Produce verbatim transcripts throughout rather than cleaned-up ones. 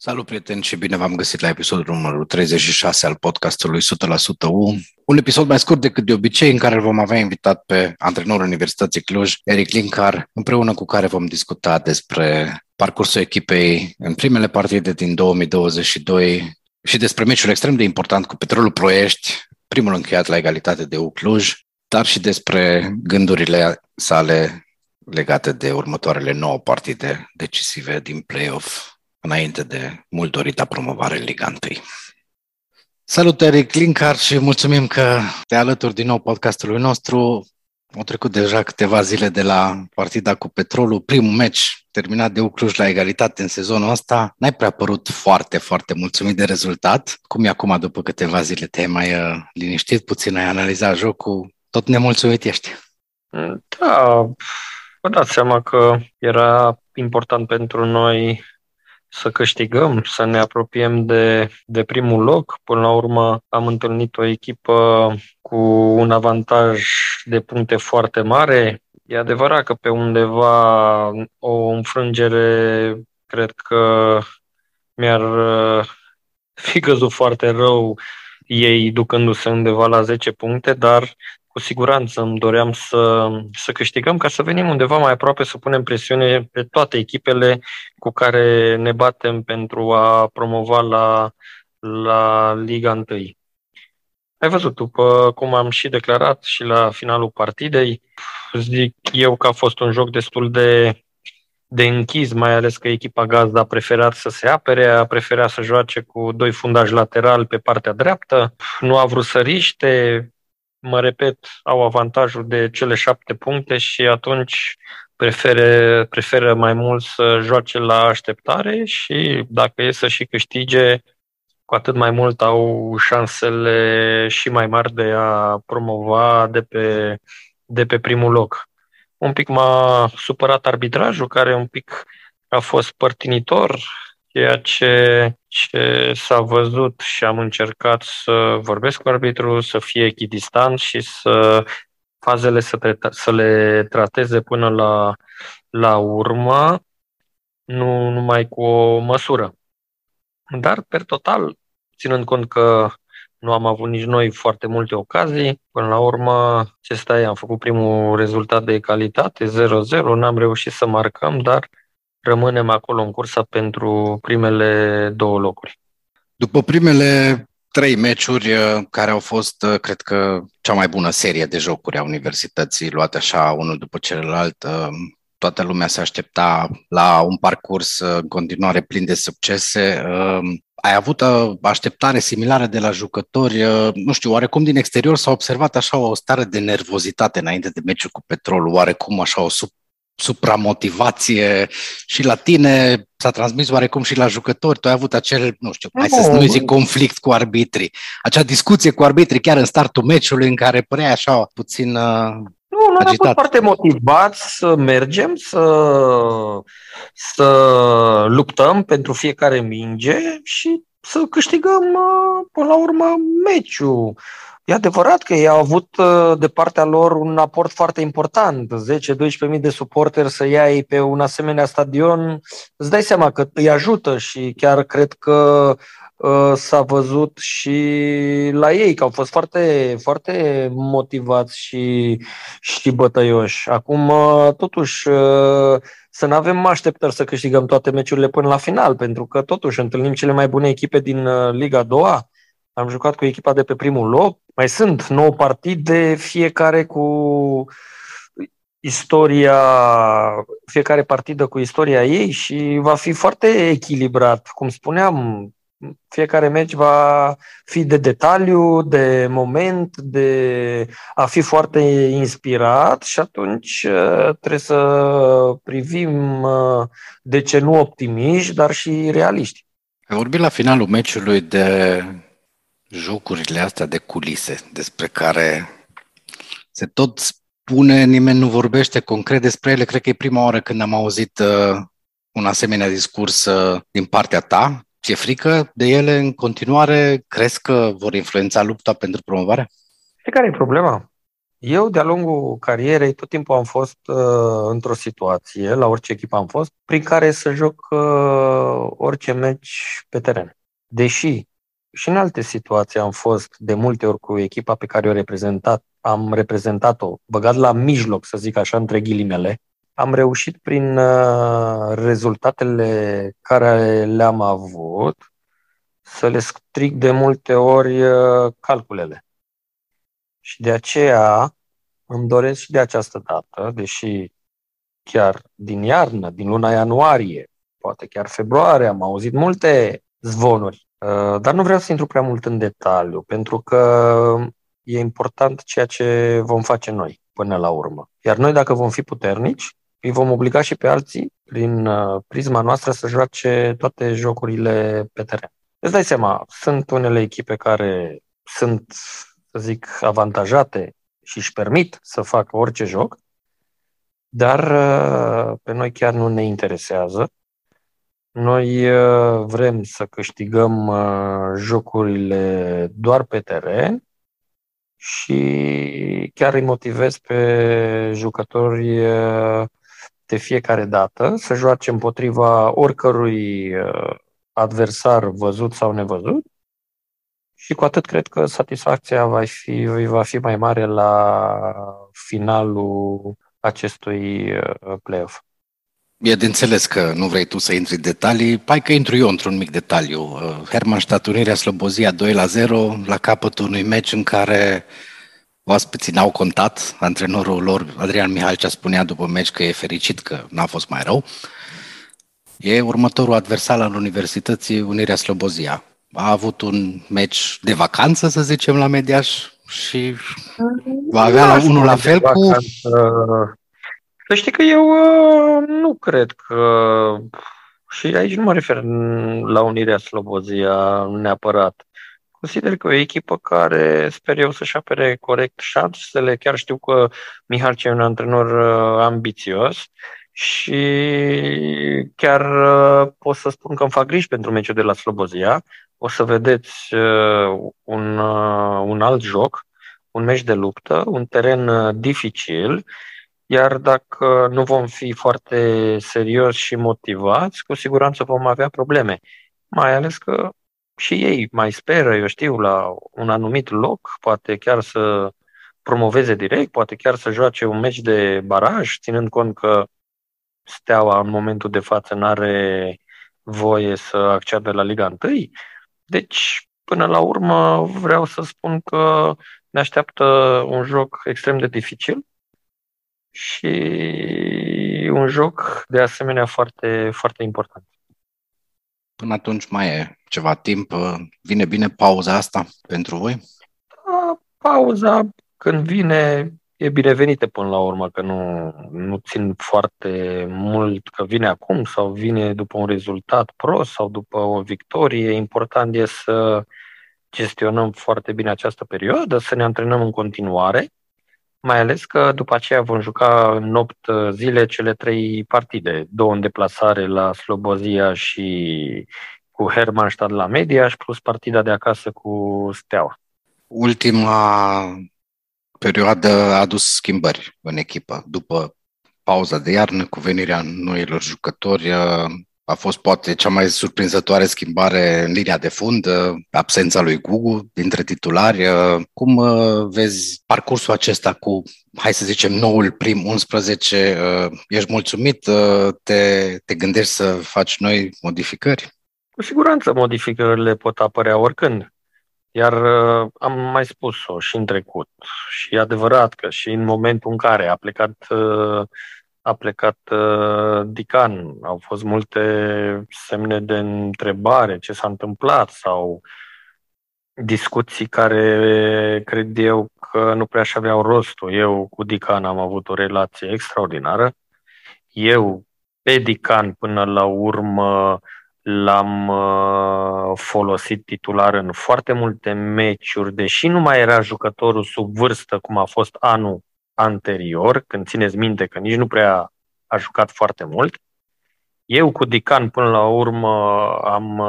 Salut, prieteni, și bine v-am găsit la episodul numărul treizeci și șase al podcastului o sută la sută U. Un episod mai scurt decât de obicei, în care îl vom avea invitat pe antrenorul Universității Cluj, Eric Lincar, împreună cu care vom discuta despre parcursul echipei în primele partide din două mii douăzeci și doi și despre meciul extrem de important cu Petrolul Ploiești, primul încheiat la egalitate de U Cluj, dar și despre gândurile sale legate de următoarele nouă partide decisive din play-off, înainte de mult dorita promovare în Liga unu. Salut, Eric Lincar, și mulțumim că te alături din nou podcastului nostru. Au trecut deja câteva zile de la partida cu Petrolul, primul meci terminat de U Cluj la egalitate în sezonul ăsta. N-ai prea părut foarte, foarte mulțumit de rezultat. Cum e acum, după câteva zile? Te-ai mai liniștit puțin, ai analizat jocul, tot nemulțumit ești? Da, vă dați seama că era important pentru noi să câștigăm, să ne apropiem de, de primul loc. Până la urmă am întâlnit o echipă cu un avantaj de puncte foarte mare. E adevărat că pe undeva o înfrângere, cred că mi-ar fi căzut foarte rău ei ducându-se undeva la zece puncte, dar cu siguranță îmi doream să, să câștigăm ca să venim undeva mai aproape, să punem presiune pe toate echipele cu care ne batem pentru a promova la, la Liga unu. Ai văzut, după cum am și declarat și la finalul partidei, zic eu că a fost un joc destul de, de închis, mai ales că echipa gazdă a preferat să se apere, a preferat să joace cu doi fundași laterali pe partea dreaptă, nu a vrut să riște. Mă repet, au avantajul de cele șapte puncte și atunci preferă, preferă mai mult să joace la așteptare și dacă e să și câștige, cu atât mai mult au șansele și mai mari de a promova de pe, de pe primul loc. Un pic m-a supărat arbitrajul, care un pic a fost părtinitor, ceea ce, ce s-a văzut, și am încercat să vorbesc cu arbitru, să fie echidistant și să fazele să, treta, să le trateze până la, la urmă, nu numai cu o măsură. Dar, per total, ținând cont că nu am avut nici noi foarte multe ocazii, până la urmă, acesta e, am făcut primul rezultat de egalitate, zero zero, n-am reușit să marcăm, dar rămânem acolo în cursa pentru primele două locuri. După primele trei meciuri, care au fost, cred că, cea mai bună serie de jocuri a Universității, luate așa unul după celălalt, toată lumea se aștepta la un parcurs în continuare plin de succese. Ai avut așteptare similară de la jucători? Nu știu, oarecum din exterior s-a observat așa o stare de nervozitate înainte de meciul cu Petrolul, oarecum așa o sub supramotivație și la tine s-a transmis oarecum și la jucători. Tu ai avut acel, nu știu, hai să nu zic conflict cu arbitrii, acea discuție cu arbitrii chiar în startul meciului, în care părea așa puțin uh, Nu, nu agitat. Am fost foarte motivați să mergem, să, să luptăm pentru fiecare minge și să câștigăm până la urmă meciul. E adevărat că ei au avut de partea lor un aport foarte important, zece-doisprezece mii de suporteri să iai pe un asemenea stadion, îți dai seama că îi ajută și chiar cred că uh, s-a văzut și la ei că au fost foarte, foarte motivați și, și bătăioși. Acum, uh, totuși, uh, să nu avem așteptări să câștigăm toate meciurile până la final, pentru că totuși întâlnim cele mai bune echipe din uh, Liga a doua. Am jucat cu echipa de pe primul loc. Mai sunt nouă partide, fiecare cu istoria, fiecare partidă cu istoria ei și va fi foarte echilibrat. Cum spuneam, fiecare meci va fi de detaliu, de moment, de a fi foarte inspirat și atunci trebuie să privim, de ce nu optimiști, dar și realiști. Ai vorbit la finalul meciului de jocurile astea de culise, despre care se tot spune, nimeni nu vorbește concret despre ele. Cred că e prima oară când am auzit uh, un asemenea discurs uh, din partea ta. Ți-e frică de ele în continuare? Crezi că vor influența lupta pentru promovare? Știi care e problema? Eu, de-a lungul carierei, tot timpul am fost uh, într-o situație, la orice echipă am fost, prin care să joc uh, orice meci pe teren. Deși și în alte situații am fost de multe ori cu echipa pe care o reprezentat, am reprezentat-o, băgat la mijloc, să zic așa, între ghilimele, am reușit prin uh, rezultatele care le-am avut să le stric de multe ori uh, calculele. Și de aceea îmi doresc și de această dată, deși chiar din iarnă, din luna ianuarie, poate chiar februarie, am auzit multe zvonuri. Dar nu vreau să intru prea mult în detaliu, pentru că e important ceea ce vom face noi până la urmă. Iar noi, dacă vom fi puternici, îi vom obliga și pe alții, prin prisma noastră, să joace toate jocurile pe teren. Îți dai seama, sunt unele echipe care sunt, să zic, avantajate și își permit să facă orice joc, dar pe noi chiar nu ne interesează. Noi vrem să câștigăm jocurile doar pe teren și chiar îi motivez pe jucători de fiecare dată să joace împotriva oricărui adversar văzut sau nevăzut. Și cu atât cred că satisfacția va fi, va fi mai mare la finalul acestui play-off. E de înțeles că nu vrei tu să intri în detalii, hai că intru eu într-un mic detaliu. Hermannstadt, Unirea Slobozia doi la zero la capătul unui meci în care oaspeții n-au contat. Antrenorul lor, Adrian Mihalcea, spunea după meci că e fericit că n-a fost mai rău. E următorul adversar al Universității, Unirea Slobozia. A avut un meci de vacanță, să zicem, la Mediaș și va avea la unul la fel cu... Să știi că eu nu cred că, și aici nu mă refer la Unirea Slobozia neapărat, consider că e o echipă care sper eu să-și apere corect șansele, chiar știu că Mihalcea e un antrenor ambițios și chiar pot să spun că îmi fac griji pentru meciul de la Slobozia, o să vedeți un, un alt joc, un meci de luptă, un teren dificil. Iar dacă nu vom fi foarte serioși și motivați, cu siguranță vom avea probleme. Mai ales că și ei mai speră, eu știu, la un anumit loc, poate chiar să promoveze direct, poate chiar să joace un meci de baraj, ținând cont că Steaua în momentul de față n-are voie să acceadă la Liga unu. Deci, până la urmă, vreau să spun că ne așteaptă un joc extrem de dificil. Și un joc de asemenea foarte, foarte important. Până atunci mai e ceva timp. Vine bine pauza asta pentru voi? Da, pauza când vine e binevenită până la urmă, că nu, nu țin foarte mult că vine acum sau vine după un rezultat prost sau după o victorie. Important e să gestionăm foarte bine această perioadă, să ne antrenăm în continuare. Mai ales că după aceea vom juca în opt zile cele trei partide, două în deplasare la Slobozia și cu Hermannstadt la Mediaș, plus partida de acasă cu Steaua. Ultima perioadă a adus schimbări în echipă. După pauza de iarnă, cu venirea noilor jucători, a fost poate cea mai surprinzătoare schimbare în linia de fund, absența lui Gugu dintre titulari. Cum vezi parcursul acesta cu, hai să zicem, noul prim unsprezece? Ești mulțumit? Te, te gândești să faci noi modificări? Cu siguranță modificările pot apărea oricând. Iar am mai spus-o și în trecut. Și e adevărat că și în momentul în care a plecat... A plecat uh, Dican, au fost multe semne de întrebare, ce s-a întâmplat sau discuții care cred eu că nu prea și aveau rostul. Eu cu Dican am avut o relație extraordinară. Eu pe Dican până la urmă l-am uh, folosit titular în foarte multe meciuri, deși nu mai era jucătorul sub vârstă cum a fost anul anterior, când țineți minte că nici nu prea a jucat foarte mult. Eu cu Dican până la urmă am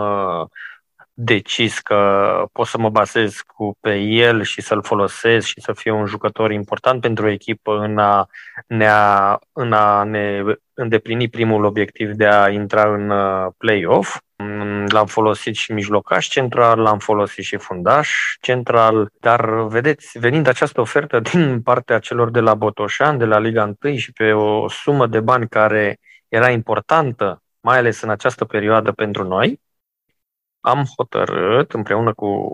decis că pot să mă bazez cu pe el și să-l folosesc și să fie un jucător important pentru o echipă în a, ne-a, în a ne îndeplini primul obiectiv de a intra în play-off. L-am folosit și mijlocaș central, l-am folosit și fundaș central, dar vedeți, venind această ofertă din partea celor de la Botoșani, de la Liga unu și pe o sumă de bani care era importantă, mai ales în această perioadă pentru noi, am hotărât împreună cu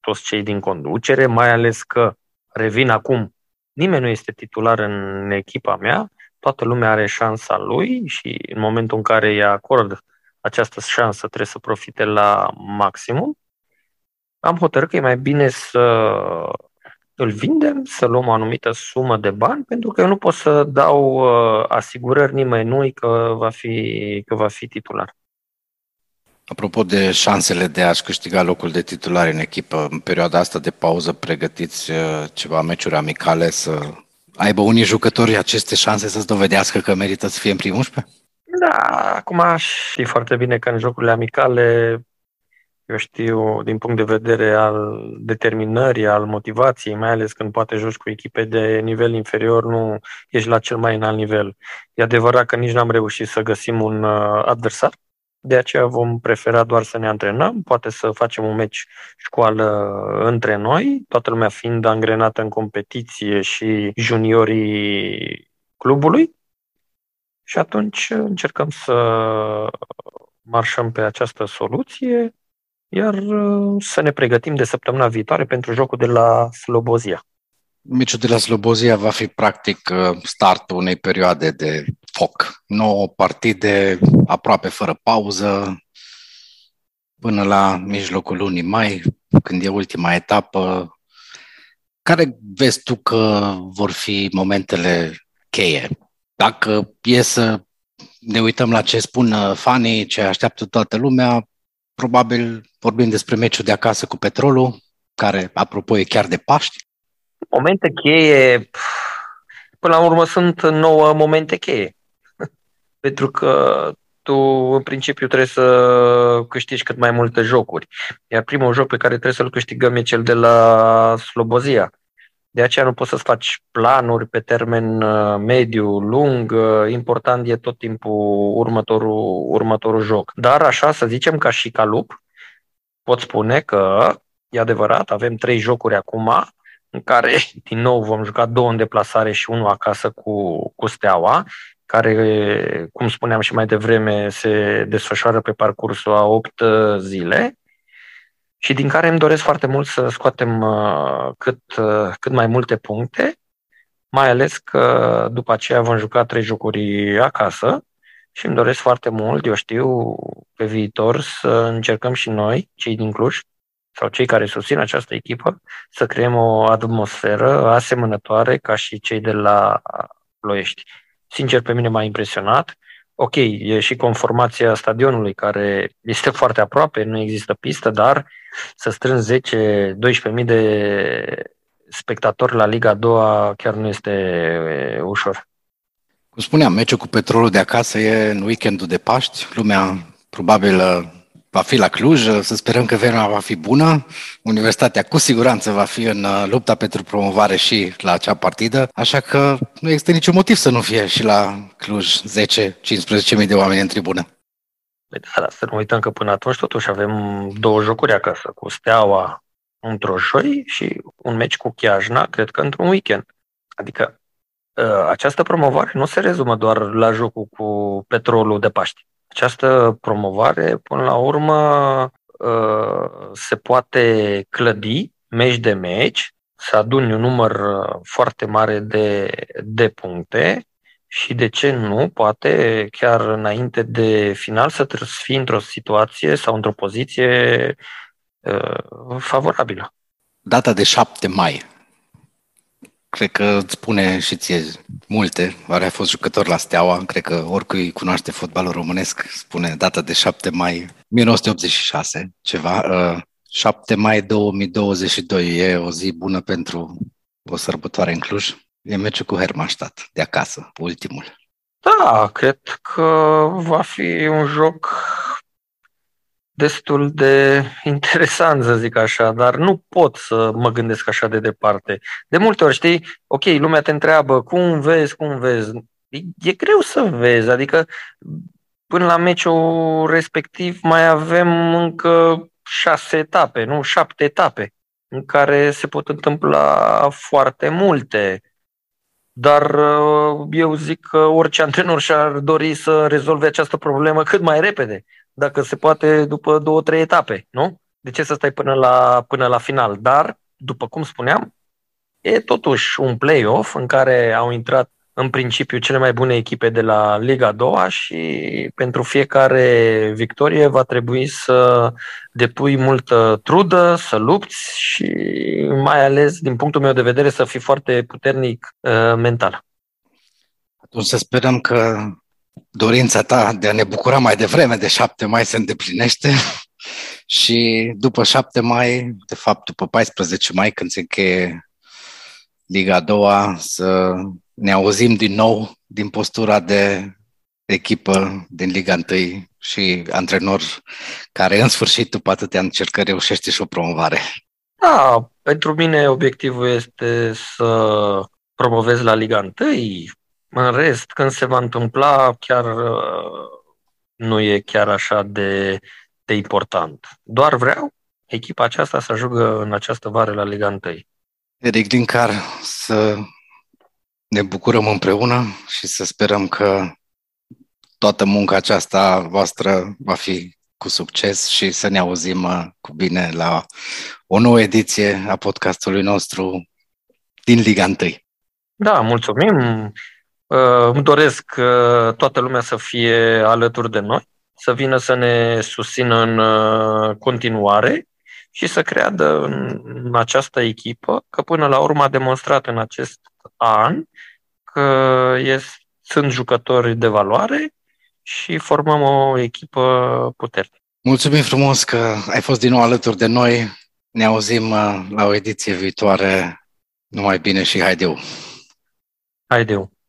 toți cei din conducere, mai ales că revin acum, nimeni nu este titular în echipa mea, toată lumea are șansa lui și în momentul în care îi acord această șansă trebuie să profite la maximum. Am hotărât că e mai bine să îl vindem, să luăm o anumită sumă de bani, pentru că eu nu pot să dau asigurări nimănui că va fi, că va fi titular. Apropo de șansele de a-și câștiga locul de titular în echipă, în perioada asta de pauză pregătiți ceva meciuri amicale să aibă unii jucători aceste șanse să-ți dovedească că merită să fie în primul unsprezece? Da, acum știi foarte bine că în jocurile amicale, eu știu, din punct de vedere al determinării, al motivației, mai ales când poate joci cu echipe de nivel inferior, nu ești la cel mai înalt nivel. E adevărat că nici n-am reușit să găsim un adversar, de aceea vom prefera doar să ne antrenăm, poate să facem un meci școală între noi, toată lumea fiind angrenată în competiție și juniorii clubului. Și atunci încercăm să marșăm pe această soluție, iar să ne pregătim de săptămâna viitoare pentru jocul de la Slobozia. Meciul de la Slobozia va fi practic startul unei perioade de foc. nouă partide, aproape fără pauză, până la mijlocul lunii mai, când e ultima etapă. Care vezi tu că vor fi momentele cheie? Dacă e să ne uităm la ce spun fanii, ce așteaptă toată lumea, probabil vorbim despre meciul de acasă cu Petrolul, care, apropo, e chiar de Paști. Momente cheie, până la urmă sunt nouă momente cheie. Pentru că tu, în principiu, trebuie să câștigi cât mai multe jocuri. Iar primul joc pe care trebuie să-l câștigăm e cel de la Slobozia. De aceea nu poți să-ți faci planuri pe termen mediu, lung, important e tot timpul următorul, următorul joc. Dar așa să zicem ca și ca lup, pot spune că e adevărat, avem trei jocuri acum în care din nou vom juca două în deplasare și unul acasă cu, cu Steaua, care, cum spuneam și mai devreme, se desfășoară pe parcursul a opt zile. Și din care îmi doresc foarte mult să scoatem cât, cât mai multe puncte, mai ales că după aceea vom juca trei jocuri acasă și îmi doresc foarte mult, eu știu, pe viitor să încercăm și noi, cei din Cluj, sau cei care susțin această echipă, să creăm o atmosferă asemănătoare ca și cei de la Ploiești. Sincer, pe mine m-a impresionat. Ok, e și conformația stadionului, care este foarte aproape, nu există pistă, dar să strângi zece-doisprezece mii de spectatori la Liga a doua chiar nu este ușor. Cum spuneam, meciul cu Petrolul de acasă e în weekendul de Paști, lumea probabil va fi la Cluj, să sperăm că vremea va fi bună, Universitatea cu siguranță va fi în lupta pentru promovare și la acea partidă, așa că nu există niciun motiv să nu fie și la Cluj zece-cincisprezece mii de oameni în tribună. Da, să nu uităm că până atunci totuși avem două jocuri acasă, cu Steaua într-o joi și un meci cu Chiajna, cred că într-un weekend. Adică această promovare nu se rezumă doar la jocul cu Petrolul de Paști. Această promovare, până la urmă, se poate clădi meci de meci, să aduni un număr foarte mare de, de puncte și, de ce nu, poate chiar înainte de final să fii într-o situație sau într-o poziție favorabilă. Data de șapte mai, cred că îți spune și ție multe, oare ai fost jucător la Steaua, cred că oricui cunoaște fotbalul românesc spune data de șapte mai nouăsprezece optzeci și șase, ceva. șapte mai două mii douăzeci și doi e o zi bună pentru o sărbătoare în Cluj. E meciul cu Hermannstadt de acasă, ultimul. Da, cred că va fi un joc destul de interesant, să zic așa, dar nu pot să mă gândesc așa de departe. De multe ori, știi, ok, lumea te întreabă cum vezi, cum vezi. E, e greu să vezi, adică până la meciul respectiv mai avem încă șase etape, nu, șapte etape, în care se pot întâmpla foarte multe. Dar eu zic că orice antrenor și-ar dori să rezolve această problemă cât mai repede, dacă se poate după două, trei etape, nu? De ce să stai până la, până la final? Dar, după cum spuneam, e totuși un play-off în care au intrat în principiu cele mai bune echipe de la Liga a doua și pentru fiecare victorie va trebui să depui multă trudă, să lupți și mai ales, din punctul meu de vedere, să fii foarte puternic uh, mental. Atunci să sperăm că dorința ta de a ne bucura mai devreme de șapte mai se îndeplinește și după șapte mai, de fapt după paisprezece mai, când se încheie Liga a doua, să ne auzim din nou din postura de echipă din Liga unu și antrenor care în sfârșit, după atâtea încercări, reușește și o promovare. Da, pentru mine obiectivul este să promovez la Liga unu. În rest, când se va întâmpla, chiar nu e chiar așa de, de important. Doar vreau echipa aceasta să ajungă în această vară la Liga unu. Eric Lincar, să ne bucurăm împreună și să sperăm că toată munca aceasta voastră va fi cu succes și să ne auzim cu bine la o nouă ediție a podcastului nostru din Liga unu. Da, mulțumim! Îmi doresc toată lumea să fie alături de noi, să vină să ne susțină în continuare și să creadă în această echipă, că până la urmă a demonstrat în acest an că sunt jucători de valoare și formăm o echipă puternică. Mulțumim frumos că ai fost din nou alături de noi. Ne auzim la o ediție viitoare. Numai bine și haideu! Haideu!